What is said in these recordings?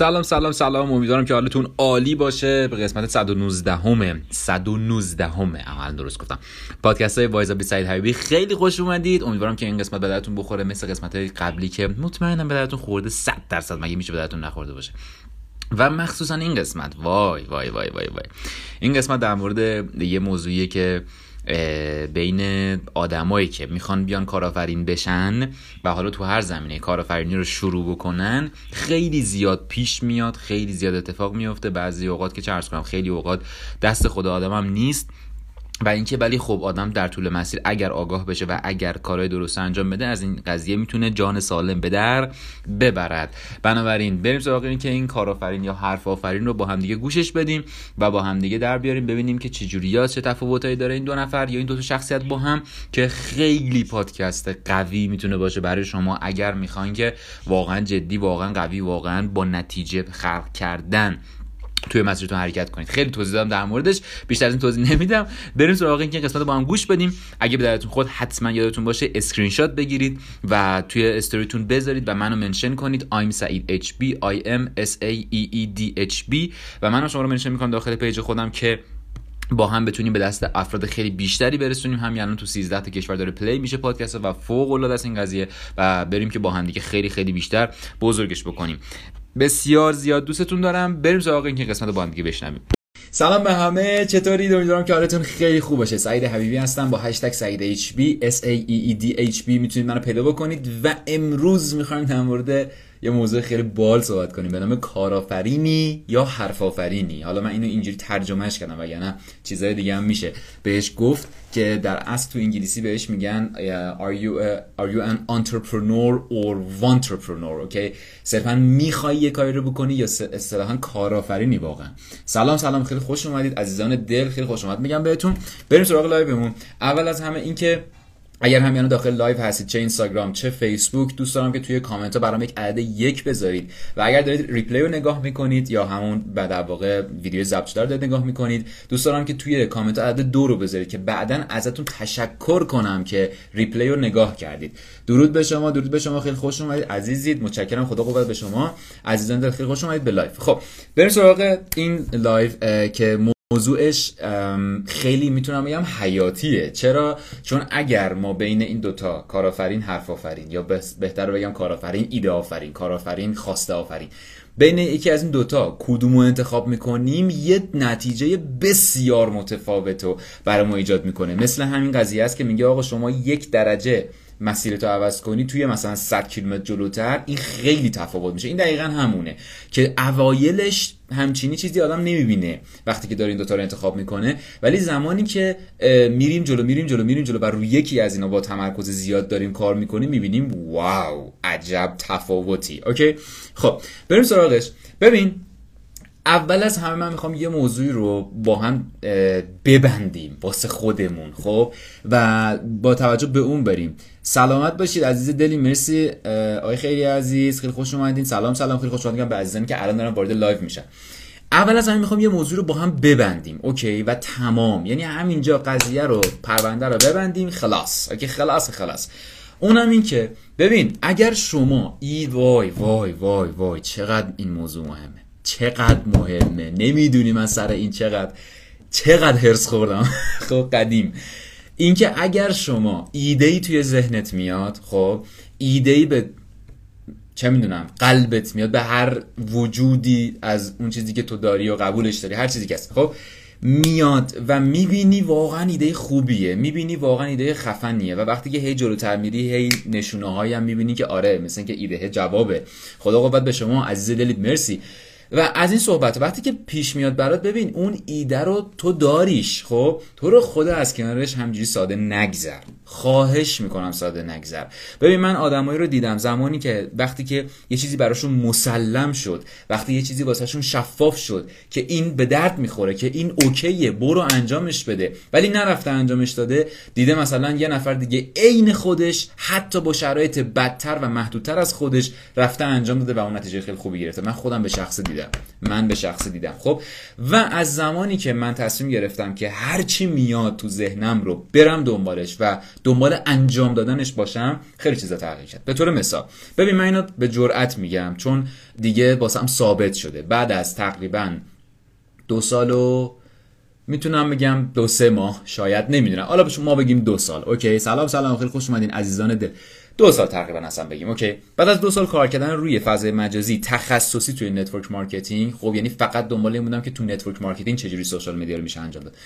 سلام امیدوارم که حالتون عالی باشه. به قسمت 119 اول درست گفتم، پادکست های وایزا بی ساید حبیبی، خیلی خوش اومدید. امیدوارم که این قسمت به دلتون بخوره، مثل قسمت های قبلی که مطمئنم به دلتون خورده 100%، مگه میشه به دلتون نخورده باشه. و مخصوصا این قسمت وای این قسمت در مورد یه موضوعیه که بین آدمایی که میخوان بیان کارآفرین بشن و حالا تو هر زمینه کارآفرینی رو شروع بکنن خیلی زیاد پیش میاد، خیلی زیاد اتفاق میفته. بعضی اوقات که چرس کنم خیلی اوقات دست خود آدم هم نیست و اینکه ولی خب آدم در طول مسیر اگر آگاه بشه و اگر کارهای درست انجام بده از این قضیه میتونه جان سالم به در ببرد. بنابراین بریم سراغ این که این کارآفرین یا حرف آفرین رو با همدیگه گوشش بدیم و با همدیگه در بیاریم، ببینیم که چه جوریاست، چه تفاوتایی داره این دو نفر یا این دو تا شخصیت با هم، که خیلی پادکست قوی میتونه باشه برای شما اگر میخواین که واقعا جدی، واقعا قوی، واقعا با نتیجه خلق کردن توی مسیرتون حرکت کنید. خیلی توضیح دادم در موردش، بیشتر از این توضیح نمیدم. بریم سراغ این که قسمت با هم گوش بدیم. اگه به دلتون خود حتما یادتون باشه اسکرین شات بگیرید و توی استوریتون بذارید و منو منشن کنید. I'm Saeed HB I M S A E E D H B و منم شما رو منشن میکنم داخل پیج خودم که با هم بتونیم به دست افراد خیلی بیشتری برسونیم. هم یعنی تو 13 تا کشور داره پلی میشه پادکست و فوق العاده است این قضیه و بریم که با هم دیگه خیلی خیلی بیشتر بزرگش بکنیم. بسیار زیاد دوستتون دارم. بریم سراغ این که قسمت رو با هم دیگه بشنویم. سلام به همه، چطورید؟ امیدوارم که حالتون خیلی خوب باشه. سعید حبیبی هستم با هشتگ سعید HB SAEEDHB میتونید منو پیدا بکنید و امروز میخوایم در مورد یه موضوع خیلی بال صحبت کنیم به نام کارآفرینی یا حرف آفرینی. حالا من اینو اینجوری ترجمهش کردم وگرنه چیزای دیگه هم میشه بهش گفت که در اصل تو انگلیسی بهش میگن are you an entrepreneur or wantrepreneur. اوکی، صرفا میخوای یه کاری رو بکنی یا اصطلاحاً کارآفرینی. واقعا سلام خیلی خوش اومدید عزیزان دل، خیلی خوش اومد میگم بهتون. بریم سراغ لایومون. اول از همه این که اگر همینا داخل لایو هستید، چه اینستاگرام چه فیسبوک، دوست دارم که توی کامنت ها برام یک عدد 1 بذارید و اگر دارید ریپلی رو نگاه میکنید یا همون در واقع ویدیو ضبط شده رو دارید نگاه میکنید، دوست دارم که توی کامنت ها عدد 2 رو بذارید که بعداً ازتون تشکر کنم که ریپلی رو نگاه کردید. درود به شما، خیلی خوش اومدید عزیزید، متشکرم، خدا قوت به شما عزیزان دل، خیلی خوش اومدید به لایو. خب بریم سراغ این لایو که موضوعش خیلی میتونم بگم حیاتیه. چرا؟ چون اگر ما بین این دوتا کارآفرین، حرف آفرین، یا بهتر بگم کارآفرین، ایده آفرین، کارآفرین، خواسته آفرین، بین یکی از این دوتا کدوم رو انتخاب میکنیم یه نتیجه بسیار متفاوت رو برای ما ایجاد میکنه. مثل همین قضیه است که میگه آقا شما 1 درجه مسیرتو عوض کنی توی مثلا 100 کیلومتر جلوتر این خیلی تفاوت میشه. این دقیقاً همونه که اوایلش همچینی چیزی آدم نمیبینه وقتی که داره این دوتا رو انتخاب میکنه، ولی زمانی که میریم جلو و روی یکی از اینا با تمرکز زیاد داریم کار میکنیم میبینیم واو عجب تفاوتی. اوکی، خب بریم سراغش. ببین اول از همه من میخوام یه موضوعی رو با هم ببندیم واسه خودمون، خب، و با توجه به اون بریم. سلامت باشید عزیز دلی، مرسی آقای خیلی عزیز، خیلی خوش اومدین. سلام خیلی خوش اومدین به عزیزانی که الان دارن وارد لایو میشن. اول از همه میخوام یه موضوع رو با هم ببندیم، اوکی، و تمام، یعنی همینجا قضیه رو، پرونده رو ببندیم، خلاص. اوکی، خلاص. اونم این که ببین اگر شما وای چقدر این موضوع مهمه، چقدر مهمه، نمیدونی من سر این چقدر هرس خوردم. خب قدیم اینکه اگر شما ایده‌ای توی ذهنت میاد، خب ایده‌ای به چه میدونم قلبت میاد، به هر وجودی از اون چیزی که تو داری و قبولش داری، هر چیزی که هست، خب میاد و میبینی واقعا ایده خوبیه، میبینی واقعا ایده خفنیه و وقتی که هی جلوتر میری هی نشونه هایی هم میبینی که آره مثلا که ایده جوابه. خدا قوت به شما عزیز دلت، مرسی. و از این صحبت وقتی که پیش میاد برات، ببین اون ایده رو تو داریش، خب تو رو خدا از کنارش همجوری ساده نگذر، خواهش میکنم ساده نگذر. ببین من آدمایی رو دیدم زمانی که وقتی که یه چیزی براشون مسلم شد، وقتی یه چیزی واسهشون شفاف شد که این به درد میخوره، که این اوکیه برو انجامش بده، ولی نرفته انجامش داده، دیده مثلا یه نفر دیگه عین خودش حتی با شرایط بدتر و محدودتر از خودش رفته انجام داده و اون نتیجه خیلی خوبی گرفته. من خودم به شخص دیدم. دیدم، من به شخص دیدم. خب و از زمانی که من تصمیم گرفتم که هر چی میاد تو ذهنم رو برم دنبالش و دنبال انجام دادنش باشم، خیلی چیزا تغییر کرد. به طور مثال ببین، من اینو به جرئت میگم چون دیگه واسم ثابت شده، بعد از تقریبا 2 سال و میتونم بگم 2-3 ماه، شاید نمیدونم، حالا ما بگیم 2 سال. اوکی، سلام، خیلی خوش اومدین عزیزان دل. 2 سال تقریبا اصلا بگیم اوکی. بعد از 2 سال کار کردن روی فضای مجازی تخصصی توی نتورک مارکتینگ، خب یعنی فقط دنبال این بودم که تو نتورک مارکتینگ چجوری سوشال مدیا رو میشه انجام داد،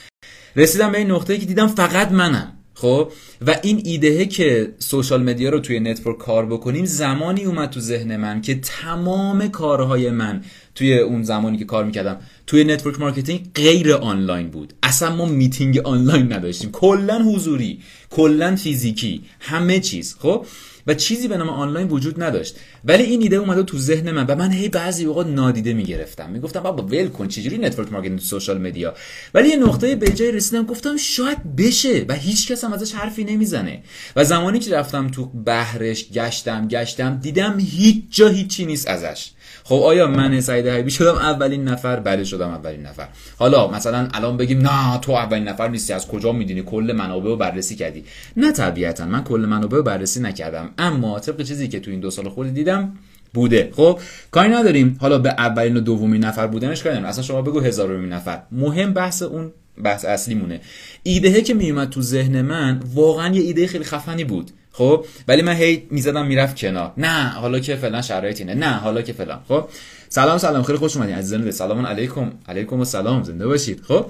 رسیدم به این نقطه‌ای که دیدم فقط منم. خب و این ایده که سوشال مدیا رو توی نتورک کار بکنیم زمانی اومد تو ذهن من که تمام کارهای من توی اون زمانی که کار میکردم توی نتورک مارکتینگ غیر آنلاین بود. اصلا ما میتینگ آنلاین نداشتیم، کلا حضوری، کلا فیزیکی، همه چیز. خب و چیزی به نام آنلاین وجود نداشت، ولی این ایده اومده تو ذهن من و من هی بعضی اوقات نادیده میگرفتم، میگفتم بابا ول کن، چجوری نتورک مارکتینگ تو سوشال مدیا. ولی یه نقطه به جای رسیدم گفتم شاید بشه و هیچ کس هم ازش حرفی نمیزنه. و زمانی که رفتم تو بحرش گشتم دیدم هیچ جا هیچی نیست ازش. خب آیا من سعید هیبی شدم اولین نفر؟ بله شدم اولین نفر. حالا مثلا الان بگیم نه تو اولین نفر نیستی، از کجا میدونی، کل منابع رو بررسی کردی؟ نه طبیعتا من کل منابع رو بررسی نکردم، اما طبق چیزی که تو این 2 سال خود دیدم بوده. خب کاری نداریم حالا به اولین و دومین نفر بودنش، کاری نداریم، اصلا شما بگو هزارمین نفر، مهم بحث اون بحث اصلی مونه. ایده که میومد تو ذهن من واقعا یه ایده خیلی خفنی بود. خب ولی من هی میزدم میرفت کنار، نه حالا که فلان شرایط اینه، نه حالا که فلان. خب سلام، خیلی خوش اومدین عزیزان، سلام علیکم. علیکم و سلام، زنده باشید. خب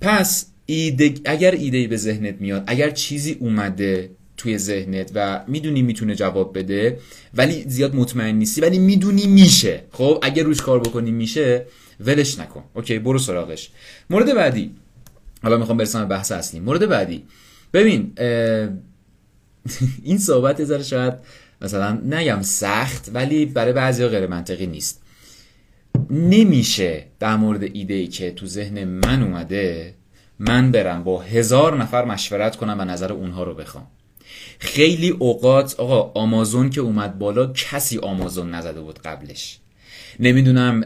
پس ایده، اگر ایده‌ای به ذهنت میاد، اگر چیزی اومده توی ذهنت و میدونی میتونه جواب بده ولی زیاد مطمئن نیستی، ولی میدونی میشه، خب اگر روش کار بکنی میشه، ولش نکن. اوکی، برو سراغش. مورد بعدی، حالا میخوام برسم به بحث اصلی. مورد بعدی ببین، این صحبت یه ذره شاید مثلا نگم سخت، ولی برای بعضیا غیر منطقی نیست. نمیشه در مورد ایده‌ای که تو ذهن من اومده من برم با 1000 نفر مشورت کنم و نظر اونها رو بخوام. خیلی اوقات آقا آمازون که اومد بالا کسی آمازون نزده بود قبلش. نمیدونم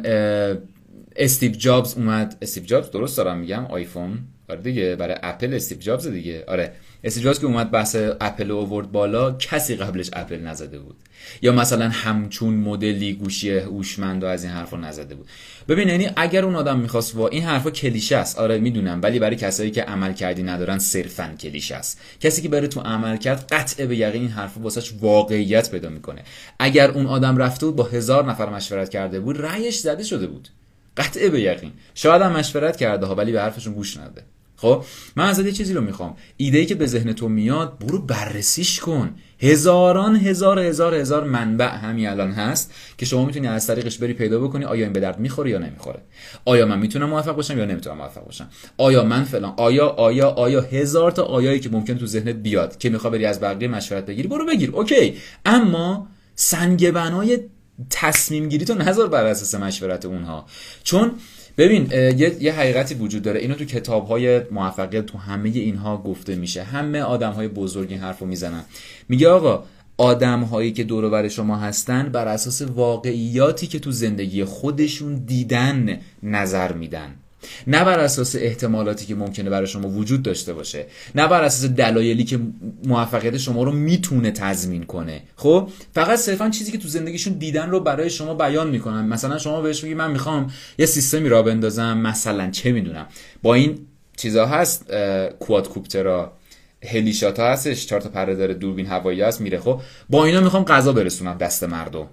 استیو جابز اومد، استیو جابز درست دارم میگم، آیفون آره دیگه، برای اپل استیو جابز دیگه، آره استیو جابز که اومد بحث اپل آورد بالا کسی قبلش اپل نزده بود، یا مثلا همچون مدلی گوشی هوشمند و از این حرفا نزده بود. ببین یعنی اگر اون آدم میخواست، و این حرفا کلیشه است آره میدونم، ولی برای کسایی که عمل کردی ندارن صرفا کلیشه است. کسی که بره تو عمل کرد قطعه به یقین این حرفا واسش واقعیت پیدا میکنه. اگر اون آدم رفته بود با 1000 نفر مشورت کرده بود، رأیش زده شده بود قطعه به یقین. شاید هم مشورت کرده ها ولی به حرفشون گوش نداده. خب من ازت یه چیزی رو میخوام، ایده‌ای که به ذهن تو میاد برو بررسیش کن. هزاران هزار هزار هزار منبع همین الان هست که شما میتونی از طریقش بری پیدا بکنی آیا این به درد میخوره یا نمیخوره، آیا من میتونم موفق باشم یا نمیتونم موفق باشم، آیا من فلان، آیا هزار تا آیایی که ممکن تو ذهنت بیاد که میخوای بری از بقیه مشورت بگیری، برو بگیر اوکی، اما سنگ بنای تصمیم گیری تو نذار بر اساس مشورت اونها. چون ببین یه حقیقتی وجود داره، اینو تو کتاب‌های موفقیت تو همه اینها گفته میشه، همه آدم‌های بزرگ این حرفو میزنن، میگه آقا آدم‌هایی که دور و بر شما هستن بر اساس واقعیاتی که تو زندگی خودشون دیدن نظر میدن، نه بر اساس احتمالاتی که ممکنه برای شما وجود داشته باشه، نه بر اساس دلایلی که موفقیت شما رو میتونه تضمین کنه. خب فقط صرفا چیزی که تو زندگیشون دیدن رو برای شما بیان میکنن. مثلا شما بهش میگی من میخوام یه سیستمی را بندازم، مثلا چه میدونم با این چیزا هست، کواد کوپترا، هلی شات ها هستش، 4 تا پره داره، دوربین هوایی هست میره. خب با اینا میخوام غذا برسونم دست مردم،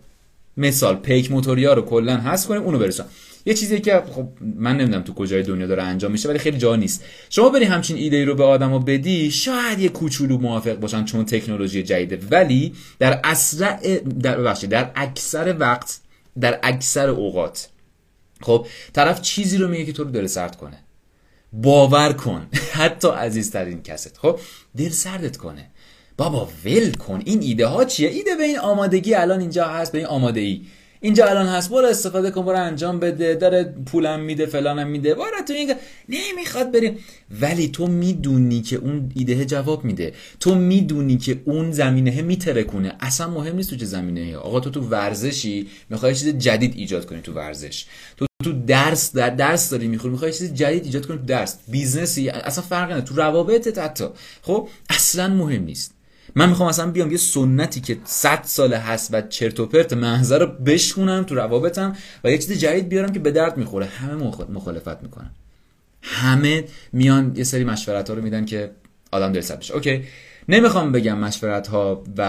مثال پیک موتوریا رو کلا هست کنیم اونو برسونم. یه چیزی که خب من نمیدونم تو کجای دنیا داره انجام میشه ولی خیلی جا نیست. شما بری همچین ایده رو به آدما بدی، شاید یه کوچولو موافق باشن چون تکنولوژی جدیده، ولی در اکثر اوقات خب طرف چیزی رو میگه که تو رو دل سرد کنه. باور کن حتی عزیزترین کست خب دل سردت کنه. بابا ول کن، این ایده ها چیه؟ ایده به این آمادگی الان اینجا هست، به این آمادگی اینجا الان هست برو استفاده کن، برو انجام بده، داره پولم میده فلانم میده، برو تو این نمیخواد بریم. ولی تو میدونی که اون ایده جواب میده، تو میدونی که اون زمینه میترکونه. اصلا مهم نیست تو چه زمینه‌ای. آقا تو ورزشی میخوای چیز جدید ایجاد کنی، تو ورزش تو درس درس داری میخوای چیز جدید ایجاد کنی، تو درس بیزنسی اصلا فرقی نداره، تو روابطت حتی، خب اصلا مهم نیست. من میخوام اصلا بیام یه سنتی که 100 ساله هست و چرت و پرت محضر رو بشکونم تو روابطم و یه چیز جدید بیارم که به درد میخوره. همه مخالفت میکنن، همه میان یه سری مشورت ها رو میدن که آدم دل سرد بشه. اوکی، نمیخوام بگم مشورت ها و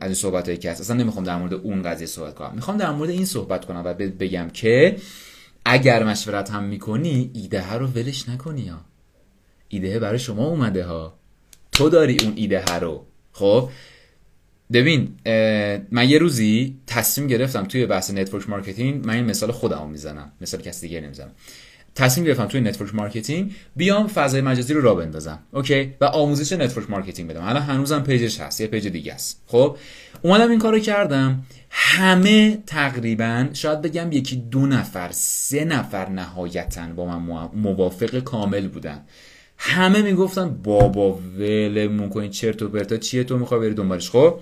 از صحبت هایی که هست، اصلا نمیخوام در مورد اون قضیه صحبت کنم، میخوام در مورد این صحبت کنم و بگم که اگر مشورت هم میکنی ایده رو ولش نکنی ها. ایده برای شما اومده ها، تو داری اون ایده رو. خب ببین، من یه روزی تصمیم گرفتم توی بحث نتورک مارکتینگ، من این مثال خودمو میزنم، مثال کسی دیگه نمیزنم، تصمیم گرفتم توی نتورک مارکتینگ بیام فضای مجازی رو راه بندازم، اوکی، و آموزش نتورک مارکتینگ بدم. الان هنوزم پیجش هست، یه پیج دیگه است. خب اومدم این کارو کردم، همه تقریبا شاید بگم یکی دو نفر سه نفر نهایتاً با من موافق کامل بودن. همه میگفتن بابا ولمون کن، چرت و پرتا چیه، تو میخوای بری دنبالش. خب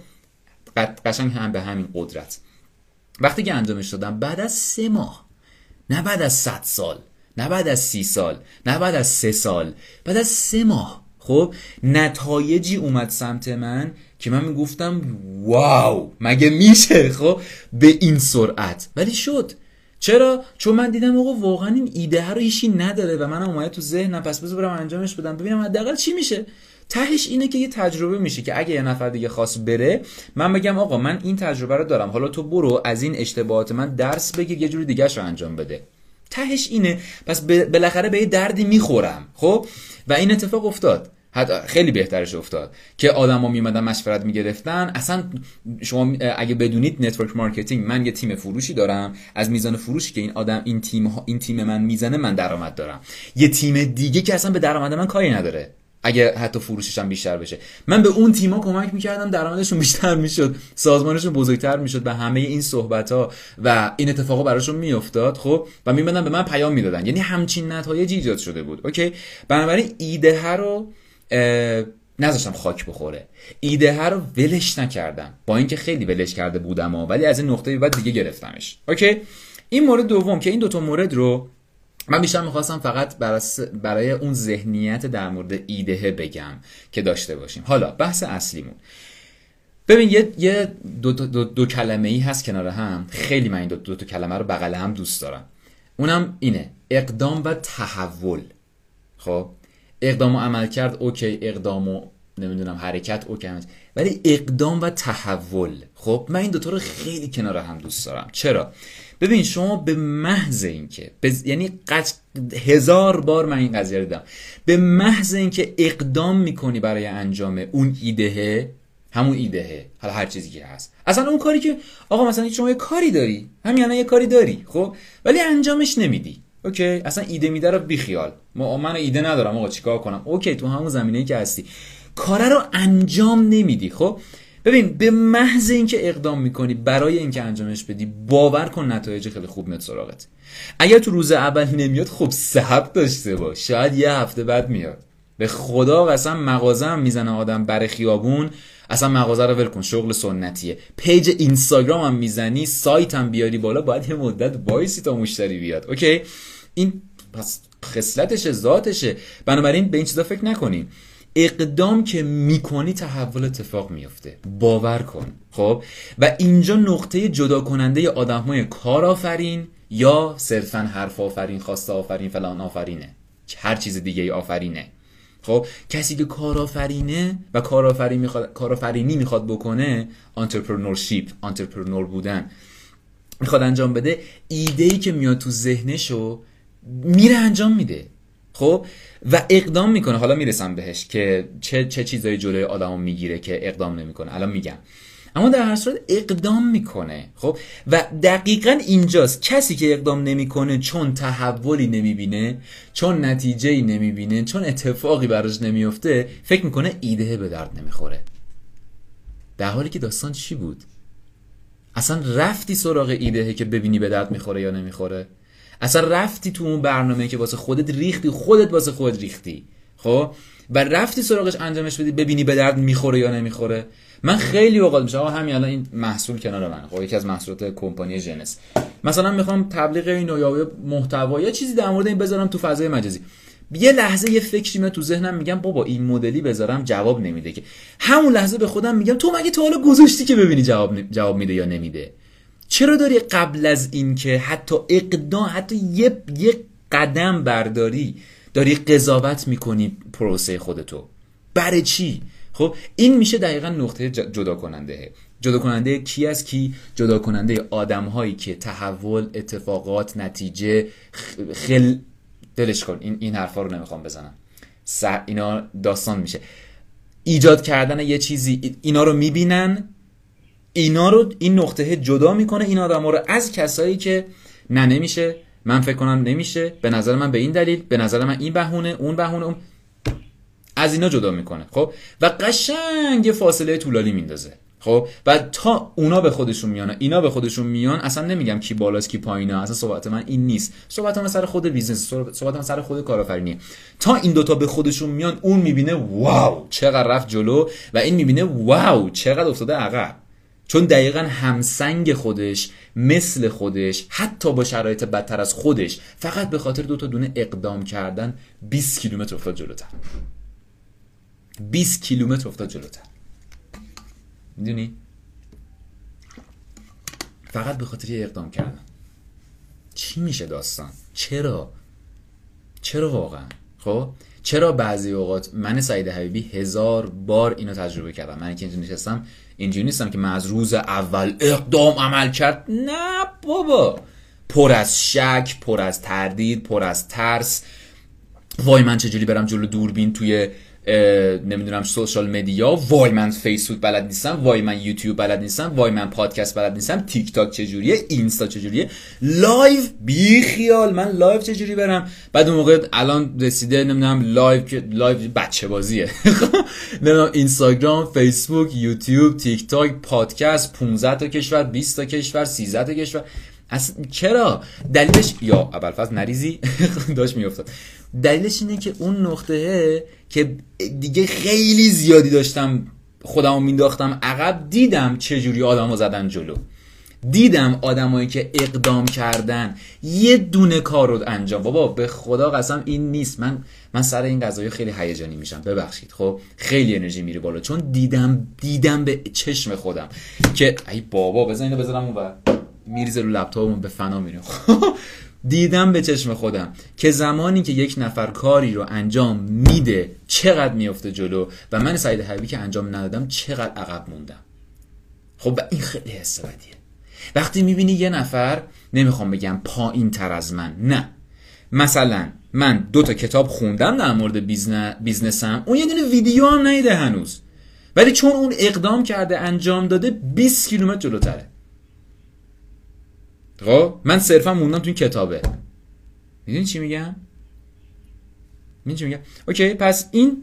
قشنگ هم به همین قدرت وقتی که انجامش دادم، بعد از 3 ماه، نه بعد از 100 سال، نه بعد از 30 سال، نه بعد از 3 سال، بعد از 3 ماه، خب نتایجی اومد سمت من که من میگفتم واو مگه میشه خب به این سرعت. ولی شد. چرا؟ چون من دیدم آقا واقعا این ایده رو هیچی نداره و منم اومده تو ذهنم، پس بذارم انجامش بدم ببینم حداقل چی میشه. تهش اینه که یه تجربه میشه که اگه یه نفر دیگه خاص بره، من بگم آقا من این تجربه رو دارم، حالا تو برو از این اشتباهات من درس بگیر، یه جوری دیگه رو انجام بده. تهش اینه. پس بالاخره به یه دردی میخورم. خب و این اتفاق افتاد، حتی خیلی بهترش افتاد که آدما میومدن مشورت میگرفتن. اصلا شما اگه بدونید نتورک مارکتینگ، من یه تیم فروشی دارم، از میزان فروشی که این آدم این تیم من میزنه من درآمد دارم. یه تیم دیگه که اصلا به درآمد من کاری نداره، اگه حتی فروشش هم بیشتر بشه من به اون تیما کمک میکردم، درآمدشون بیشتر میشد، سازمانشون بزرگتر میشد و همه این صحبت ها و این اتفاقا براشون میافتاد. خب و میمدن به من پیام میدادن، یعنی همچین نتایجی ایجاد شده بود. اوکی، بنابراین ایده رو نذاشتم خاک بخوره، ایده رو ولش نکردم، با اینکه خیلی ولش کرده بودم ولی از این نقطه به بعد دیگه گرفتمش. اوکی، این مورد دوم که این دوتا مورد رو من بیشتر میخواستم فقط برای اون ذهنیت در مورد ایده بگم که داشته باشیم. حالا بحث اصلیمون، ببین یه دو کلمه ای هست کنار هم، خیلی من این دو کلمه رو بغل هم دوست دارم، اونم اینه اقدام و تحول. خب اقدام و عمل کرد اوکی، اقدام و نمیدونم حرکت اوکی، ولی اقدام و تحول، خب من این دوتا رو خیلی کنار هم دوست دارم. چرا؟ ببین شما به محض اینکه یعنی هزار بار من این قضیه رو دیدم، به محض اینکه اقدام میکنی برای انجام اون ایدهه، همون ایدهه، حالا هر چیزی که هست، اصلا اون کاری که آقا مثلا شما یه کاری داری، همین الان یه کاری داری، خب ولی انجامش نمیدی، اوکی، اصلا ایده میده رو بیخیال، من ایده ندارم آقا چیکار کنم، اوکی تو همون زمینه‌ای که هستی کار رو انجام نمیدی. خب ببین به محض اینکه اقدام میکنی برای اینکه انجامش بدی، باور کن نتایج خیلی خوب میاد سراغت. اگر تو روز اول نمیاد، خب صبر داشته باش، شاید یه هفته بعد میاد. به خدا قسم مغازه هم میزنه آدم بر خیابون، اصلا مغازه رو ول کن، شغل سنتیه. پیج اینستاگرام هم میزنی، سایت هم بیاری بالا، باید یه مدت وایسی تا مشتری بیاد. اوکی، این پس خصلتشه، ذاتشه. بنابراین به این چیزا فکر نکنیم، اقدام که میکنی تحول اتفاق میفته، باور کن. خب و اینجا نقطه جدا کننده آدم‌های کارآفرین یا صرفاً حرف آفرین، خواسته آفرین، فلان آفرینه، هر چیز دیگه ای آفرینه. خب کسی که کارآفرینه و کارآفرینی میخواد بکنه، انترپرنورشیپ، انترپرنور بودن میخواد انجام بده، ایده‌ای که میاد تو ذهنشو میره انجام میده، خب و اقدام میکنه. حالا میرسم بهش که چه چیزایی جلوی آدمو میگیره که اقدام نمیکنه، الان میگم، اما در هر صورت اقدام میکنه. خب و دقیقاً اینجاست، کسی که اقدام نمیکنه چون تحولی نمیبینه، چون نتیجه‌ای نمیبینه، چون اتفاقی براش نمیفته، فکر میکنه ایده به درد نمیخوره، در حالی که داستان چی بود؟ اصلا رفتی سراغ ایده‌ای که ببینی به درد میخوره یا نمیخوره؟ اصلا رفتی تو اون برنامه‌ای که واسه خودت ریختی، خودت واسه خودت ریختی، خب، و رفتی سراغش انجامش بدی ببینی به درد میخوره یا نمیخوره؟ من خیلی اوقات میشه آقا همین الان این محصول کنار من، خب یکی از محصولات کمپانی ژنس، مثلا میخوام تبلیغ اینو یا محتوا یا چیزی در مورد این بذارم تو فضای مجازی، یه لحظه یه فکری میاد تو ذهنم میگم بابا این مدلی بذارم جواب نمیده که، همون لحظه به خودم میگم تو مگه تا حالا گذاشتی که ببینی جواب میده یا نمیده؟ چرا داری قبل از این که حتی اقدام، حتی یه قدم برداری، داری قضاوت میکنی پروسه خودتو؟ برای چی؟ خب این میشه دقیقاً نقطه جدا کننده. جدا کننده کی از کی؟ جدا کننده آدم‌هایی که تحول، اتفاقات، نتیجه، دلش کن، این حرفا رو نمیخوام بزنم. اینا داستان میشه. ایجاد کردن یه چیزی، اینا رو میبینن، اینا رو این نقطه جدا میکنه این آدم‌ها رو از کسایی که نه نمیشه، من فکر کنم نمیشه، به نظر من به این دلیل، به نظر من این بهونه، اون بهونه، اون از اینا جدا میکنه، خب، و قشنگ یه فاصله طولانی میندازه، خب، و تا اونا به خودشون میان، اینا به خودشون میان، اصلا نمیگم کی بالاست کی پایینه، اصلا صحبت من این نیست، صحبت من سر خود بیزنس، صحبت من سر خود کارآفرینیه. تا این دوتا به خودشون میان، اون میبینه واو چقدر رفت جلو و این میبینه واو چقدر افتاده عقب، چون دقیقاً همسنگ خودش، مثل خودش، حتی با شرایط بدتر از خودش، فقط به خاطر دوتا دونه اقدام کردن 20 کیلومتر افتاد جلوتر. 20 کیلومتر افتاد جلوتر. میدونی؟ فقط به خاطر یه اقدام کردن. چی میشه داستان؟ چرا واقعا؟ خب؟ چرا بعضی اوقات من سعید حبیبی 1000 بار اینو تجربه کردم. من که اینجا نشستم اینجوری نیستم که من از روز اول اقدام عمل کرد. نه بابا. پر از شک، پر از تردید، پر از ترس. وای من چجوری برم جلو دوربین توی نمیدونم سوشال مدیا، وای من فیسبوک بلد نیستم، وای من یوتیوب بلد نیستم، وای من پادکست بلد نیستم، تیک تاک چجوریه، اینستا چجوریه، لایو بی خیال من لایو چجوری برم، بعد اون موقع الان رسیده نمیدونم لایو که لایو بچه بازیه نمیدونم اینستاگرام، فیسبوک، یوتیوب، تیک تاک، پادکست، 15 تا کشور، 20 تا کشور، 13 تا کشور. اصلا چرا؟ دلیلش یا ابلفاظ نریزی داش میافتاد. دلیلش اینه که اون نقطه که دیگه خیلی زیادی داشتم خودمو مینداختم عقب، دیدم چجوری آدمو زدن جلو، دیدم آدمایی که اقدام کردن یه دونه کار رو انجام. بابا به خدا قسم این نیست. من سر این قضايا خیلی هیجانی میشم، ببخشید، خب خیلی انرژی میره بالا، چون دیدم به چشم خودم که ای بابا بزن اینو بذارم اونور میریزه رو لپتاپمون به فنا میره دیدم به چشم خودم که زمانی که یک نفر کاری رو انجام میده چقدر میفته جلو و من سعید حبیبی که انجام ندادم چقدر عقب موندم. خب این خیلی حس بدیه وقتی میبینی یه نفر، نمیخوام بگم پایین تر از من، نه، مثلا من 2 تا کتاب خوندم در مورد بیزنسم، اون یه دونه ویدیو هم ندیده هنوز، ولی چون اون اقدام کرده انجام داده 20 کیلومتر جلوتره. خب من صرفا موندم تو این کتابه. میدونی چی میگم؟ اوکی، پس این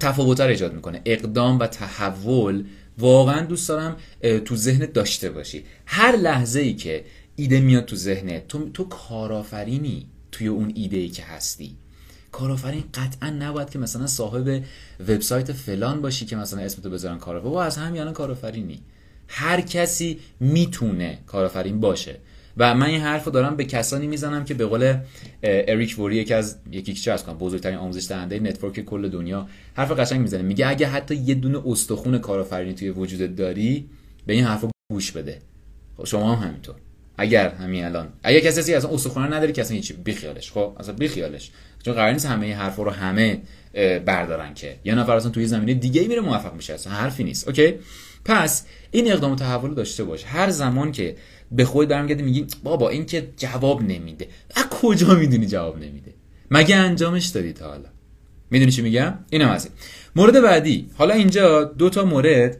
تفاوت رو ایجاد میکنه. اقدام و تحول واقعا دوست دارم تو ذهنت داشته باشی. هر لحظه ای که ایده میاد تو ذهنت، تو کارآفرینی توی اون ایده ای که هستی. کارآفرین قطعا نباید که مثلا صاحب وبسایت فلان باشی که مثلا اسمتو بذارن کارآفرین. و از همین الان کارآفرینی. هر کسی میتونه کارآفرین باشه. و من این حرفو دارم به کسانی میزنم که به قول اریک وری، یکی از بزرگترین آموزش دهنده نتورک کل دنیا، حرف قشنگ میزنه، میگه اگه حتی یه دونه استخون کارآفرینی توی وجودت داری، به این حرفو گوش بده. خب شما هم همینطور. اگر همین الان اگه کسی اصلا استخون نداره، کسی هیچ، بی خیالش، خب اصلا بی خیالش، چون قرار نیست همه حرفا رو همه بردارن که یه نفر اصلا توی زمینه دیگه‌ای میره موفق میشه، اصلا حرفی نیست. اوکی، پس این اقدام و تحول داشته باش. هر زمان که به خودت برمیگردی میگی بابا این که جواب نمیده، از کجا میدونی جواب نمیده؟ مگه انجامش دادی تا حالا؟ میدونی چی میگم؟ اینم از این. مورد بعدی، حالا اینجا 2 تا مورد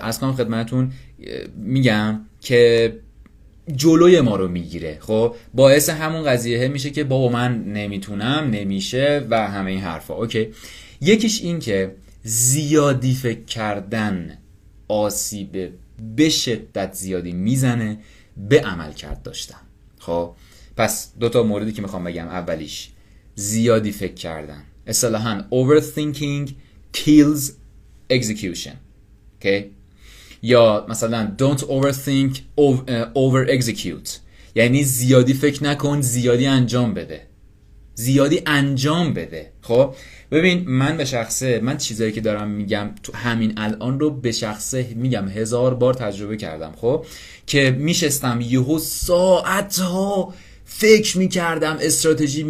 اصلا خدمتتون میگم که جلوی ما رو میگیره، خب باعث همون قضیه میشه که بابا من نمیتونم، نمیشه و همه این حرفا. اوکی، یکیش این که زیادی فکر کردن آسیب به شدت زیادی میزنه به عملکرد داشتن. خب پس دوتا موردی که میخوام بگم، اولیش زیادی فکر کردن، اصطلاحاً overthinking kills execution. okay؟ یا مثلا don't overthink over execute، یعنی زیادی فکر نکن، زیادی انجام بده، زیادی انجام بده. خب ببین، من به شخصه، من چیزایی که دارم میگم تو همین الان رو به شخصه میگم 1000 بار تجربه کردم. خب که میشستم یهو ساعت ها فکر میکردم، استراتژی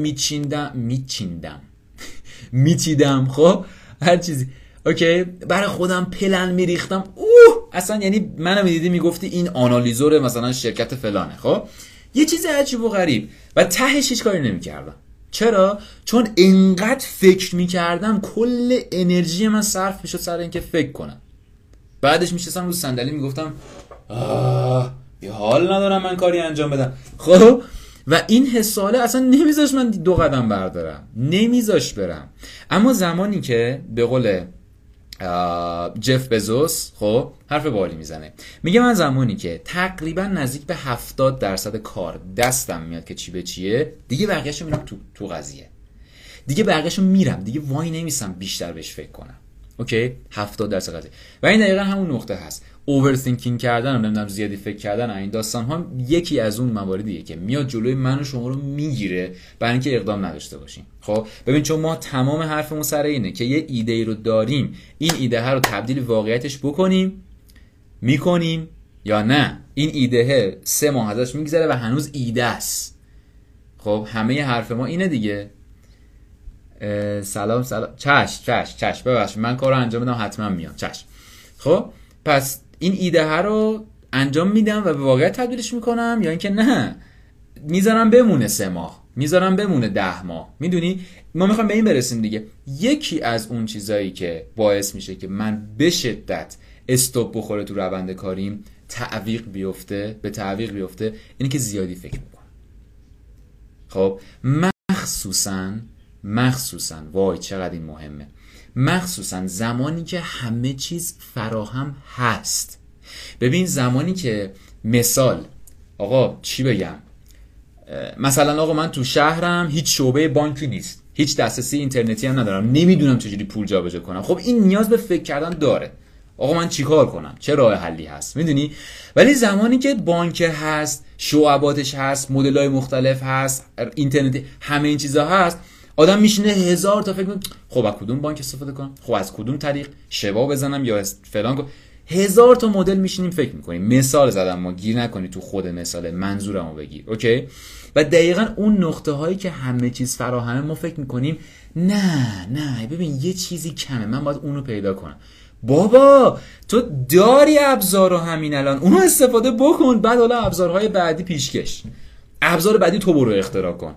میچیدم خب هر چیزی، اوکی، برای خودم پلن میریختم. اصلا یعنی منم دیدی میگفتی این آنالیزور مثلا شرکت فلانه، خب یه چیز عجیب و غریب، و تهش هیچ کاری نمیکردم. چرا؟ چون انقدر فکر میکردم کل انرژی من صرف میشد سر اینکه فکر کنم. بعدش میشستم رو صندلی میگفتم یه حال ندارم من کاری انجام بدم. خب و این حساله اصلا نمیذاش من 2 قدم بردارم، نمیذاش برم. اما زمانی که به قول جف بزوس، خب حرف بالی میزنه، میگه من زمانی که تقریبا نزدیک به 70% کار دستم میاد که چی به چیه، دیگه بقیه‌شو میرم تو قضیه، دیگه بقیه‌شو میرم، دیگه وای نمیسم بیشتر بهش فکر کنم. اوکی، 70% قضیه. و این دقیقا همون نقطه هست، overthinking کردن و نمیدونم زیادی فکر کردن. این داستان ها یکی از اون مواردیه که میاد جلوی من و شما رو میگیره برای اینکه اقدام نداشته باشیم. خب ببین، چون ما تمام حرفمون سر اینه که یه ایده ای رو داریم، این ایده ها رو تبدیل واقعیتش بکنیم، میکنیم یا نه. این ایده 3 ماه ازش میگذره و هنوز ایده است. خب همه حرف ما اینه دیگه. سلام چش ببخشید من کارو انجام میدم، حتما میام چش. خب پس این ایده ها رو انجام میدم و به واقعیت تبدیلش میکنم، یا اینکه نه میذارم بمونه 3 ماه، میذارم بمونه 10 ماه. میدونی ما میخوایم به این برسیم دیگه. یکی از اون چیزایی که باعث میشه که من به شدت استاپ بخوره تو روند کاریم، تعویق بیفته، اینه که زیادی فکر میکنم. خب مخصوصاً وای چقدر این مهمه، مخصوصاً زمانی که همه چیز فراهم هست. ببین زمانی که مثال، آقا چی بگم، مثلا آقا من تو شهرم هیچ شعبه بانکی نیست، هیچ دسترسی اینترنتی هم ندارم، نمیدونم چجوری پول جابجا کنم. خب این نیاز به فکر کردن داره، آقا من چیکار کنم، چه راه حلی هست، میدونی. ولی زمانی که بانک هست، شعباتش هست، مدل‌های مختلف هست، اینترنتی، همه این چیزا هست، آدم میشینه 1000 تا فکر میکنه خب از کدوم بانک استفاده کنم، خب از کدوم طریق شبا بزنم یا فلان کنم. 1000 تا مدل میشینیم فکر میکنیم. مثال زدم، ما گیر نکنی تو خود مثال، منظورمو بگیر. اوکی، و دقیقاً اون نقطه هایی که همه چیز فراهمه ما فکر میکنیم نه ببین یه چیزی کمه، من باید اونو پیدا کنم. بابا تو داری ابزارو، همین الان اونو استفاده بکن، بعد حالا ابزارهای بعدی پیشکش، ابزار بعدی تو برو اختراع کن.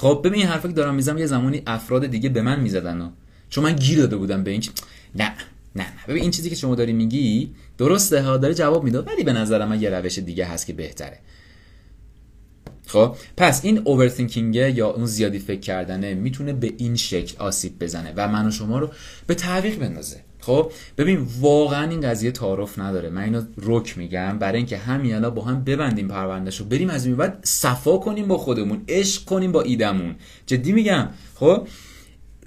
خب ببین این حرفی که دارم میزنم، یه زمانی افراد دیگه به من میزدن، چون من گیر داده بودم به این نه ببین این چیزی که شما داری میگی درسته ها، داره جواب میده، ولی به نظر من یه روش دیگه هست که بهتره. خب پس این overthinking یا اون زیادی فکر کردنه میتونه به این شکل آسیب بزنه و من و شما رو به تعویق بندازه. خب ببین واقعا این قضیه تعارف نداره، من اینو رک میگم برای اینکه همین الان با هم ببندیم پروندهشو، بریم از این بعد صفا کنیم با خودمون، عشق کنیم با ایدمون، جدی میگم. خب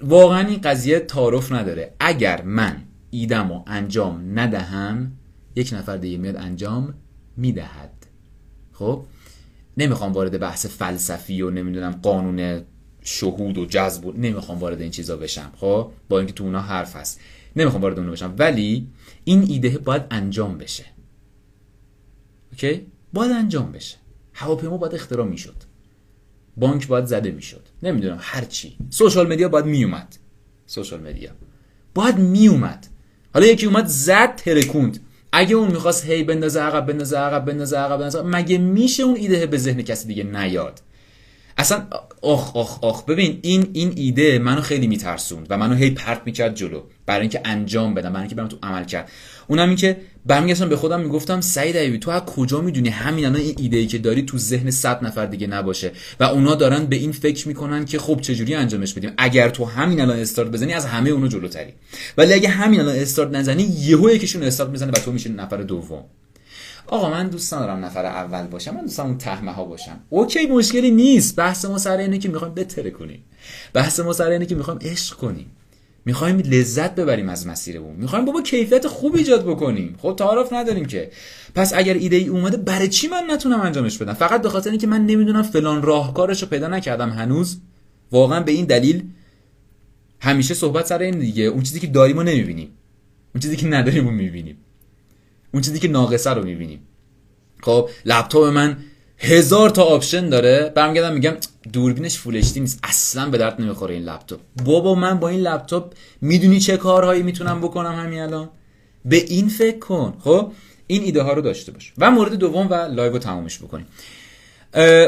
واقعا این قضیه تعارف نداره، اگر من ایدمو انجام ندهم یک نفر دیگه میاد انجام میدهد. خب نمیخوام وارد بحث فلسفی و نمیدونم قانون شهود و جذب، نمیخوام وارد این چیزا بشم، خب با اینکه تو اونها حرف هست نمیخوام وارد اون بشم، ولی این ایده باید انجام بشه. اوکی، باید انجام بشه، هواپیما باید اختراع میشد، بانک باید زده میشد، نمیدونم هر چی، سوشال مدیا باید میومد. حالا یکی اومد زد ترکوند، اگه اون میخواست هی بندازه عقب، مگه میشه اون ایده به ذهن کسی دیگه نیاد؟ اصلا آخ آخ آخ ببین این ایده منو خیلی میترسوند و منو هی پرت میکرد جلو برای اینکه انجام بدم، برای اینکه برم تو عمل کرد. اونم این که برمیگشتم به خودم میگفتم سعید حبیبی تو از کجا میدونی همین الان این ایده‌ای که داری تو ذهن 100 نفر دیگه نباشه و اونا دارن به این فکر میکنن که خب چجوری انجامش بدیم. اگر تو همین الان استارت بزنی از همه اونا جلوتری، ولی اگه همین الان استارت نزنی یهو یکیشون استارت میزنه و تو میشی نفر دوم. آقا من دوست ندارم نفر اول باشم، من دوست دارم اون تهمه ها باشم. اوکی مشکلی نیست. بحث ما سر اینه که میخوایم بتره کنیم، بحث ما سر اینه که میخوایم عشق کنیم، میخوایم لذت ببریم از مسیرمون، میخوایم بابا کیفیت خوب ایجاد بکنیم. خب تعارف نداریم که. پس اگر ایده ای اومده برای چی من نتونم انجامش بدم؟ فقط به خاطر اینکه من نمیدونم فلان راهکارشو پیدا نکردم هنوز. واقعا به این دلیل همیشه صحبت سر این دیگه، اون چیزی که داریمو نمیبینیم، اون چیزی که نداریمو میبینیم، اون چیزی که ناقصه رو میبینیم. خب لپتاپ من 1000 تا آپشن داره، برمیگردم میگم دوربینش فول اچ دی نیست، اصلا به درد نمیخوره این لپتاپ. بابا من با این لپتاپ میدونی چه کارهایی میتونم بکنم همین الان؟ به این فکر کن. خب این ایده ها رو داشته باش. و مورد دوم و لایو رو تمومش بکنیم.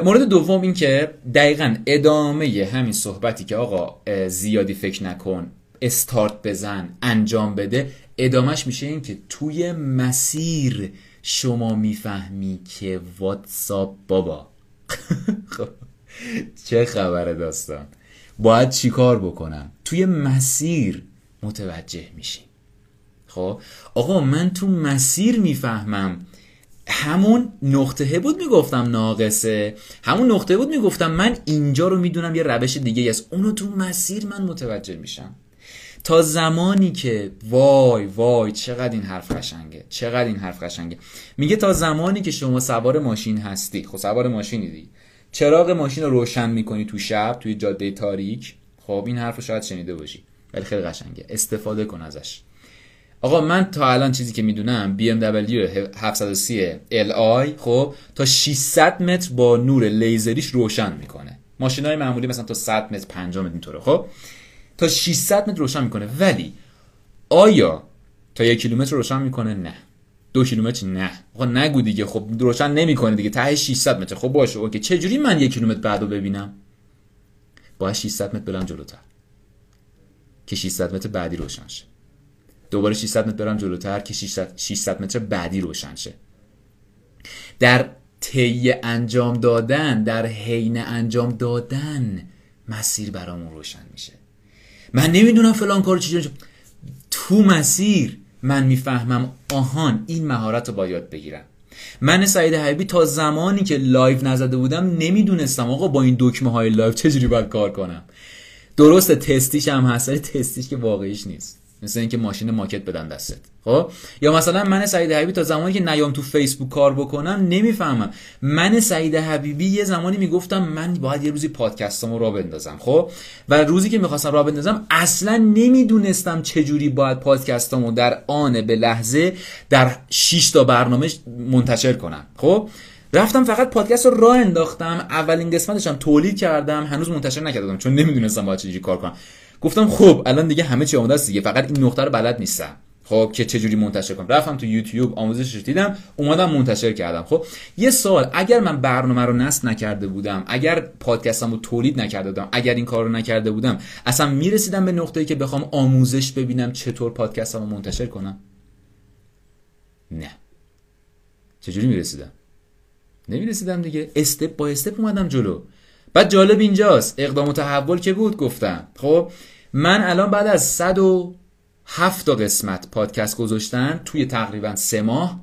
مورد دوم این که دقیقاً ادامه همین صحبتی که آقا زیادی فکر نکن، استارت بزن، انجام بده، ادامهش میشه این که توی مسیر شما میفهمی که واتساپ بابا خب چه خبره داستان، باید چی کار بکنم، توی مسیر متوجه میشیم. خب آقا من تو مسیر میفهمم، همون نقطه بود میگفتم ناقصه، همون نقطه بود میگفتم من اینجا رو میدونم یه روش دیگه است، اونو تو مسیر من متوجه میشم. تا زمانی که وای وای چقدر این حرف قشنگه، چقدر این حرف قشنگه. میگه تا زمانی که شما سوار ماشین هستی، خب سوار ماشینی دیگه، چراغ ماشین رو روشن میکنی تو شب توی جاده تاریک. خب این حرف رو شاید شنیده باشی ولی خیلی قشنگه، استفاده کن ازش. آقا من تا الان چیزی که میدونم BMW 730 Li خب تا 600 متر با نور لیزریش روشن میکنه. ماشینای معمولی مثلا تا 100 متر 50 متر اینطوره. خب تا 600 متر روشن میکنه، ولی آیا تا 1 کیلومتر روشن میکنه؟ نه. 2 کیلومتر نه. آقا نگو دیگه، خب روشن نمیکنه دیگه ته 600 متر. خب باشه اوکی، چه جوری من 1 کیلومتر بعدو ببینم؟ باید 600 متر برم جلوتر که 600 متر بعدی روشن شه. دوباره 600 متر برم جلوتر که 600 متر بعدی روشن شه. در طی انجام دادن، در حین انجام دادن مسیر برامون روشن میشه. من نمیدونم فلان کارو چجوری، تو مسیر من میفهمم آهان این مهارت رو باید بگیرم. من سعید حبیبی تا زمانی که لایو نزده بودم نمیدونستم آقا با این دکمه های لایو چجوری باید کار کنم. درسته تستیش هم هست، تستیش که واقعیش نیست، مثل اینکه ماشین ماکت بدن دستت. خب یا مثلا من سعید حبیبی تا زمانی که نیام تو فیسبوک کار بکنم نمیفهمم. من سعید حبیبی یه زمانی میگفتم من باید یه روزی پادکستامو راه بندازم. خب و روزی که میخواستم راه بندازم اصلا نمیدونستم چجوری باید پادکستامو در آن به لحظه در 6 تا برنامه منتشر کنم. خب رفتم فقط پادکست رو راه انداختم، اولین قسمتش هم تولید کردم، هنوز منتشر نکردم چون نمیدونستم باید چجوری کار کنم. گفتم خب الان دیگه همه چی آماده است دیگه، فقط این نقطه رو بلد نیستم خب که چه جوری منتشر کنم. رفتم تو یوتیوب آموزشش دیدم، اومدم منتشر کردم. خب یه سال اگر من برنامه رو نصب نکرده بودم، اگر پادکستمو تولید نکرده بودم، اگر این کارو نکرده بودم، اصلا میرسیدم به نقطه‌ای که بخوام آموزش ببینم چطور پادکستمو منتشر کنم؟ نه. چه جوری میرسیدم؟ نمیرسیدم دیگه. استپ با استپ اومدم جلو. بعد جالب اینجاست اقدام و تحول که بود گفتم. خب من الان بعد از 107 تا قسمت پادکست گذاشتن توی تقریبا 3 ماه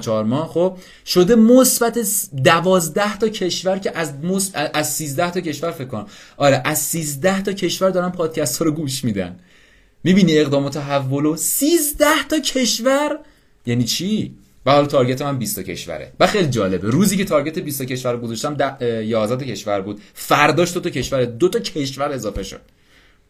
4 ماه خب شده مثبت 12 تا کشور که از 13 تا کشور فکر کنم. آره از 13 تا کشور دارن پادکست ها رو گوش میدن. میبینی اقدام و تحولو 13 تا کشور یعنی چی؟ و حالا تارگت من 20 تا کشوره و خیلی جالبه روزی که تارگت 20 تا کشور رو گذاشتم 11 تا کشور بود، فرداش 2 تا کشور، 2 تا کشور اضافه شد.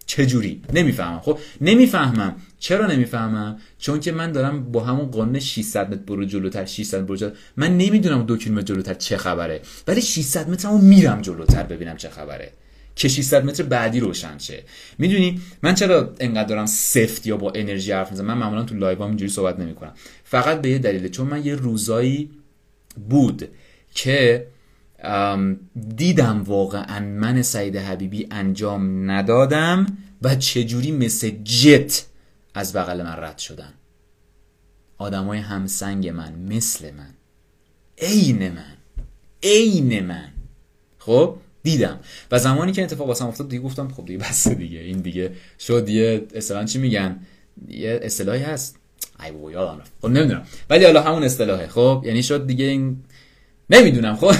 چجوری؟ نمیفهمم. خب نمیفهمم. چرا نمیفهمم؟ چون که من دارم با همون قانون 600 متر برو جلوتر، 600 برو جلوتر. من نمیدونم 2 کیلومتر جلوتر چه خبره، ولی 600 مترمو میرم جلوتر ببینم چه خبره که 600 متر بعدی روشن شه. میدونی من چرا انقدر دارم سفت یا با انرژی حرف میزنم؟ من معمولا تو لایوام اینجوری صحبت نمیکنم، فقط به یه دلیله، چون من یه روزایی بود که دیدم واقعا من سعید حبیبی انجام ندادم و چجوری مثل جت از بغل من رد شدن. آدمای همسنگ من، مثل من، عین من خب دیدم. و زمانی که اتفاق واسم افتاد دیگه گفتم خب دیگه بسه دیگه، این دیگه شد. یه اصطلاحی چی میگن، یه اصطلاحی هست، ای بابا یادم رفت، خب نمیدونم، ولی حالا همون اصطلاحه. خب یعنی شد دیگه این، نمیدونم، خب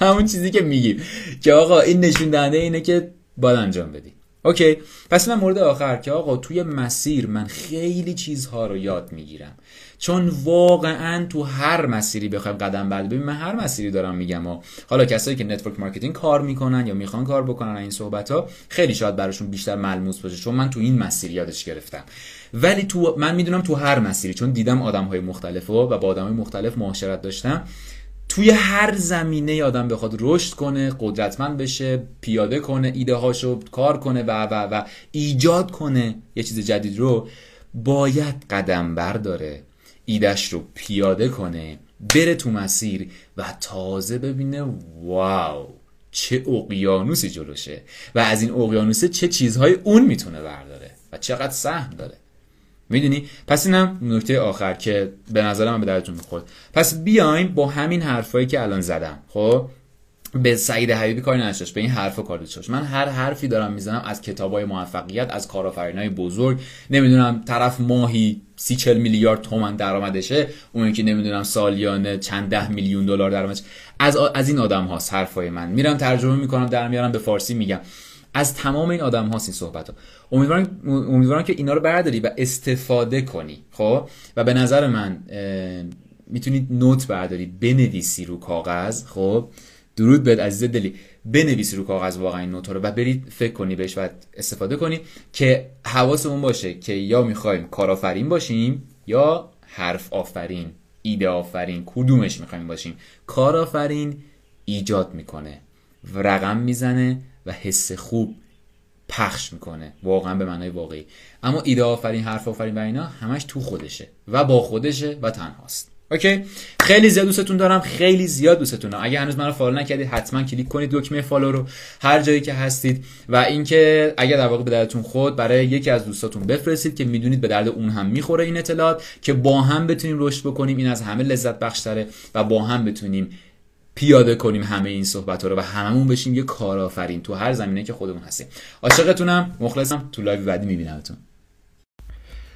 همون چیزی که میگیم که آقا این نشون دهنده اینه که باید انجام بدی. اوکی، پس من مورد آخر که آقا توی مسیر من خیلی چیزها رو یاد میگیرم، چون واقعا تو هر مسیری بخوایم قدم بعد ببین، من هر مسیری دارم میگم و حالا کسایی که نتورک مارکتینگ کار میکنن یا میخوان کار بکنن این صحبت ها خیلی شاید براشون بیشتر ملموس باشه چون من تو این مسیر یادش گرفتم، ولی تو من میدونم تو هر مسیری، چون دیدم آدمهای مختلف و با آدمهای مختلف معاشرت داشتم، توی هر زمینه آدم بخواد رشد کنه، قدرتمند بشه، پیاده کنه ایده هاشو، کار کنه و ایجاد کنه یه چیز جدید رو، باید قدم برداره، ایدهش رو پیاده کنه، بره تو مسیر و تازه ببینه واو چه اقیانوسی جلوشه و از این اقیانوسه چه چیزهای اون میتونه برداره و چقدر سهم داره، میدونی؟ پس اینم نکته آخر که به نظر من به دردتون میخورد. پس بیایم با همین حرفایی که الان زدم، خب به سعید حبیبی کاری نداشت، به این حرفا کاری نداشت. من هر حرفی دارم میزنم از کتابای موفقیت، از کارآفرینای بزرگ، نمیدونم طرف ماهی 30-40 میلیارد تومان درآمدشه، اون یکی نمیدونم سالیانه چند 10 میلیون دلار درآمدش، از این آدم هاست حرفای من، میرم ترجمه میکنم در میارم به فارسی میگم، از تمام این آدم هاست این صحبت ها. امیدوارم که اینا رو برداری و استفاده کنی، خب و به نظر من میتونید نوت برداری، بنویسی رو کاغذ، خب درود بهت عزیز دلی، بنویسی رو کاغذ واقعا این نوت رو و برید فکر کنی بهش و استفاده کنی، که حواسمون باشه که یا میخوایم کارآفرین باشیم یا حرف آفرین، ایده آفرین، کدومش میخوایم باشیم. کارآفرین ایجاد میکنه، رقم میزنه و حس خوب پخش میکنه واقعا به معنای واقعی، اما ایده آفرین، حرف آفرین و اینا همش تو خودشه و با خودشه و تنهاست. اوکی، خیلی زیاد دوستتون دارم، خیلی زیاد دوستتون دارم. اگه هنوز منو فالو نکردید حتما کلیک کنید دکمه فالو رو هر جایی که هستید، و اینکه اگه در واقع به دردتون خود برای یکی از دوستاتون بفرستید که میدونید به درد اون هم میخوره این اطلاعات، که با هم بتونیم رشد بکنیم، این از همه لذت بخش‌تره و با هم بتونیم پیاده کنیم همه این صحبت‌ها رو و هممون بشیم یه کارآفرین تو هر زمینه که خودمون هستیم. عاشقتونم، مخلصم، تو لایو بعدی می‌بینمتون.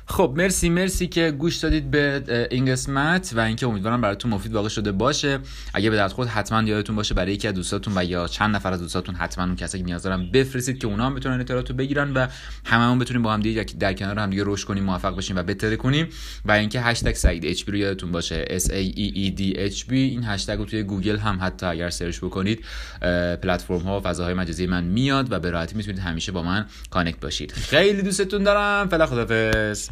خب مرسی که گوش دادید به این قسمت و اینکه امیدوارم براتون مفید واقع شده باشه. اگه به درد خورد حتما یادتون باشه برای یکی از دوستاتون و یا چند نفر از دوستاتون حتما اون کسایی که نیاز دارن بفرستید که اونا هم بتونن اطلاعاتو بگیرن و هممون بتونیم با هم دیگه در کنار هم دیگه رشد کنیم، موفق بشیم و بهتر کنیم. و اینکه هشتگ سعید HB رو یادتون باشه، SAEEDHB، این هشتگ رو توی گوگل هم حتی اگر سرچ بکنید پلتفرم ها و فضاهای مجازی من میاد و به راحتی میتونید همیشه با من کانکت باشید. خیلی دوستتون دارم، فعلا خداحافظ.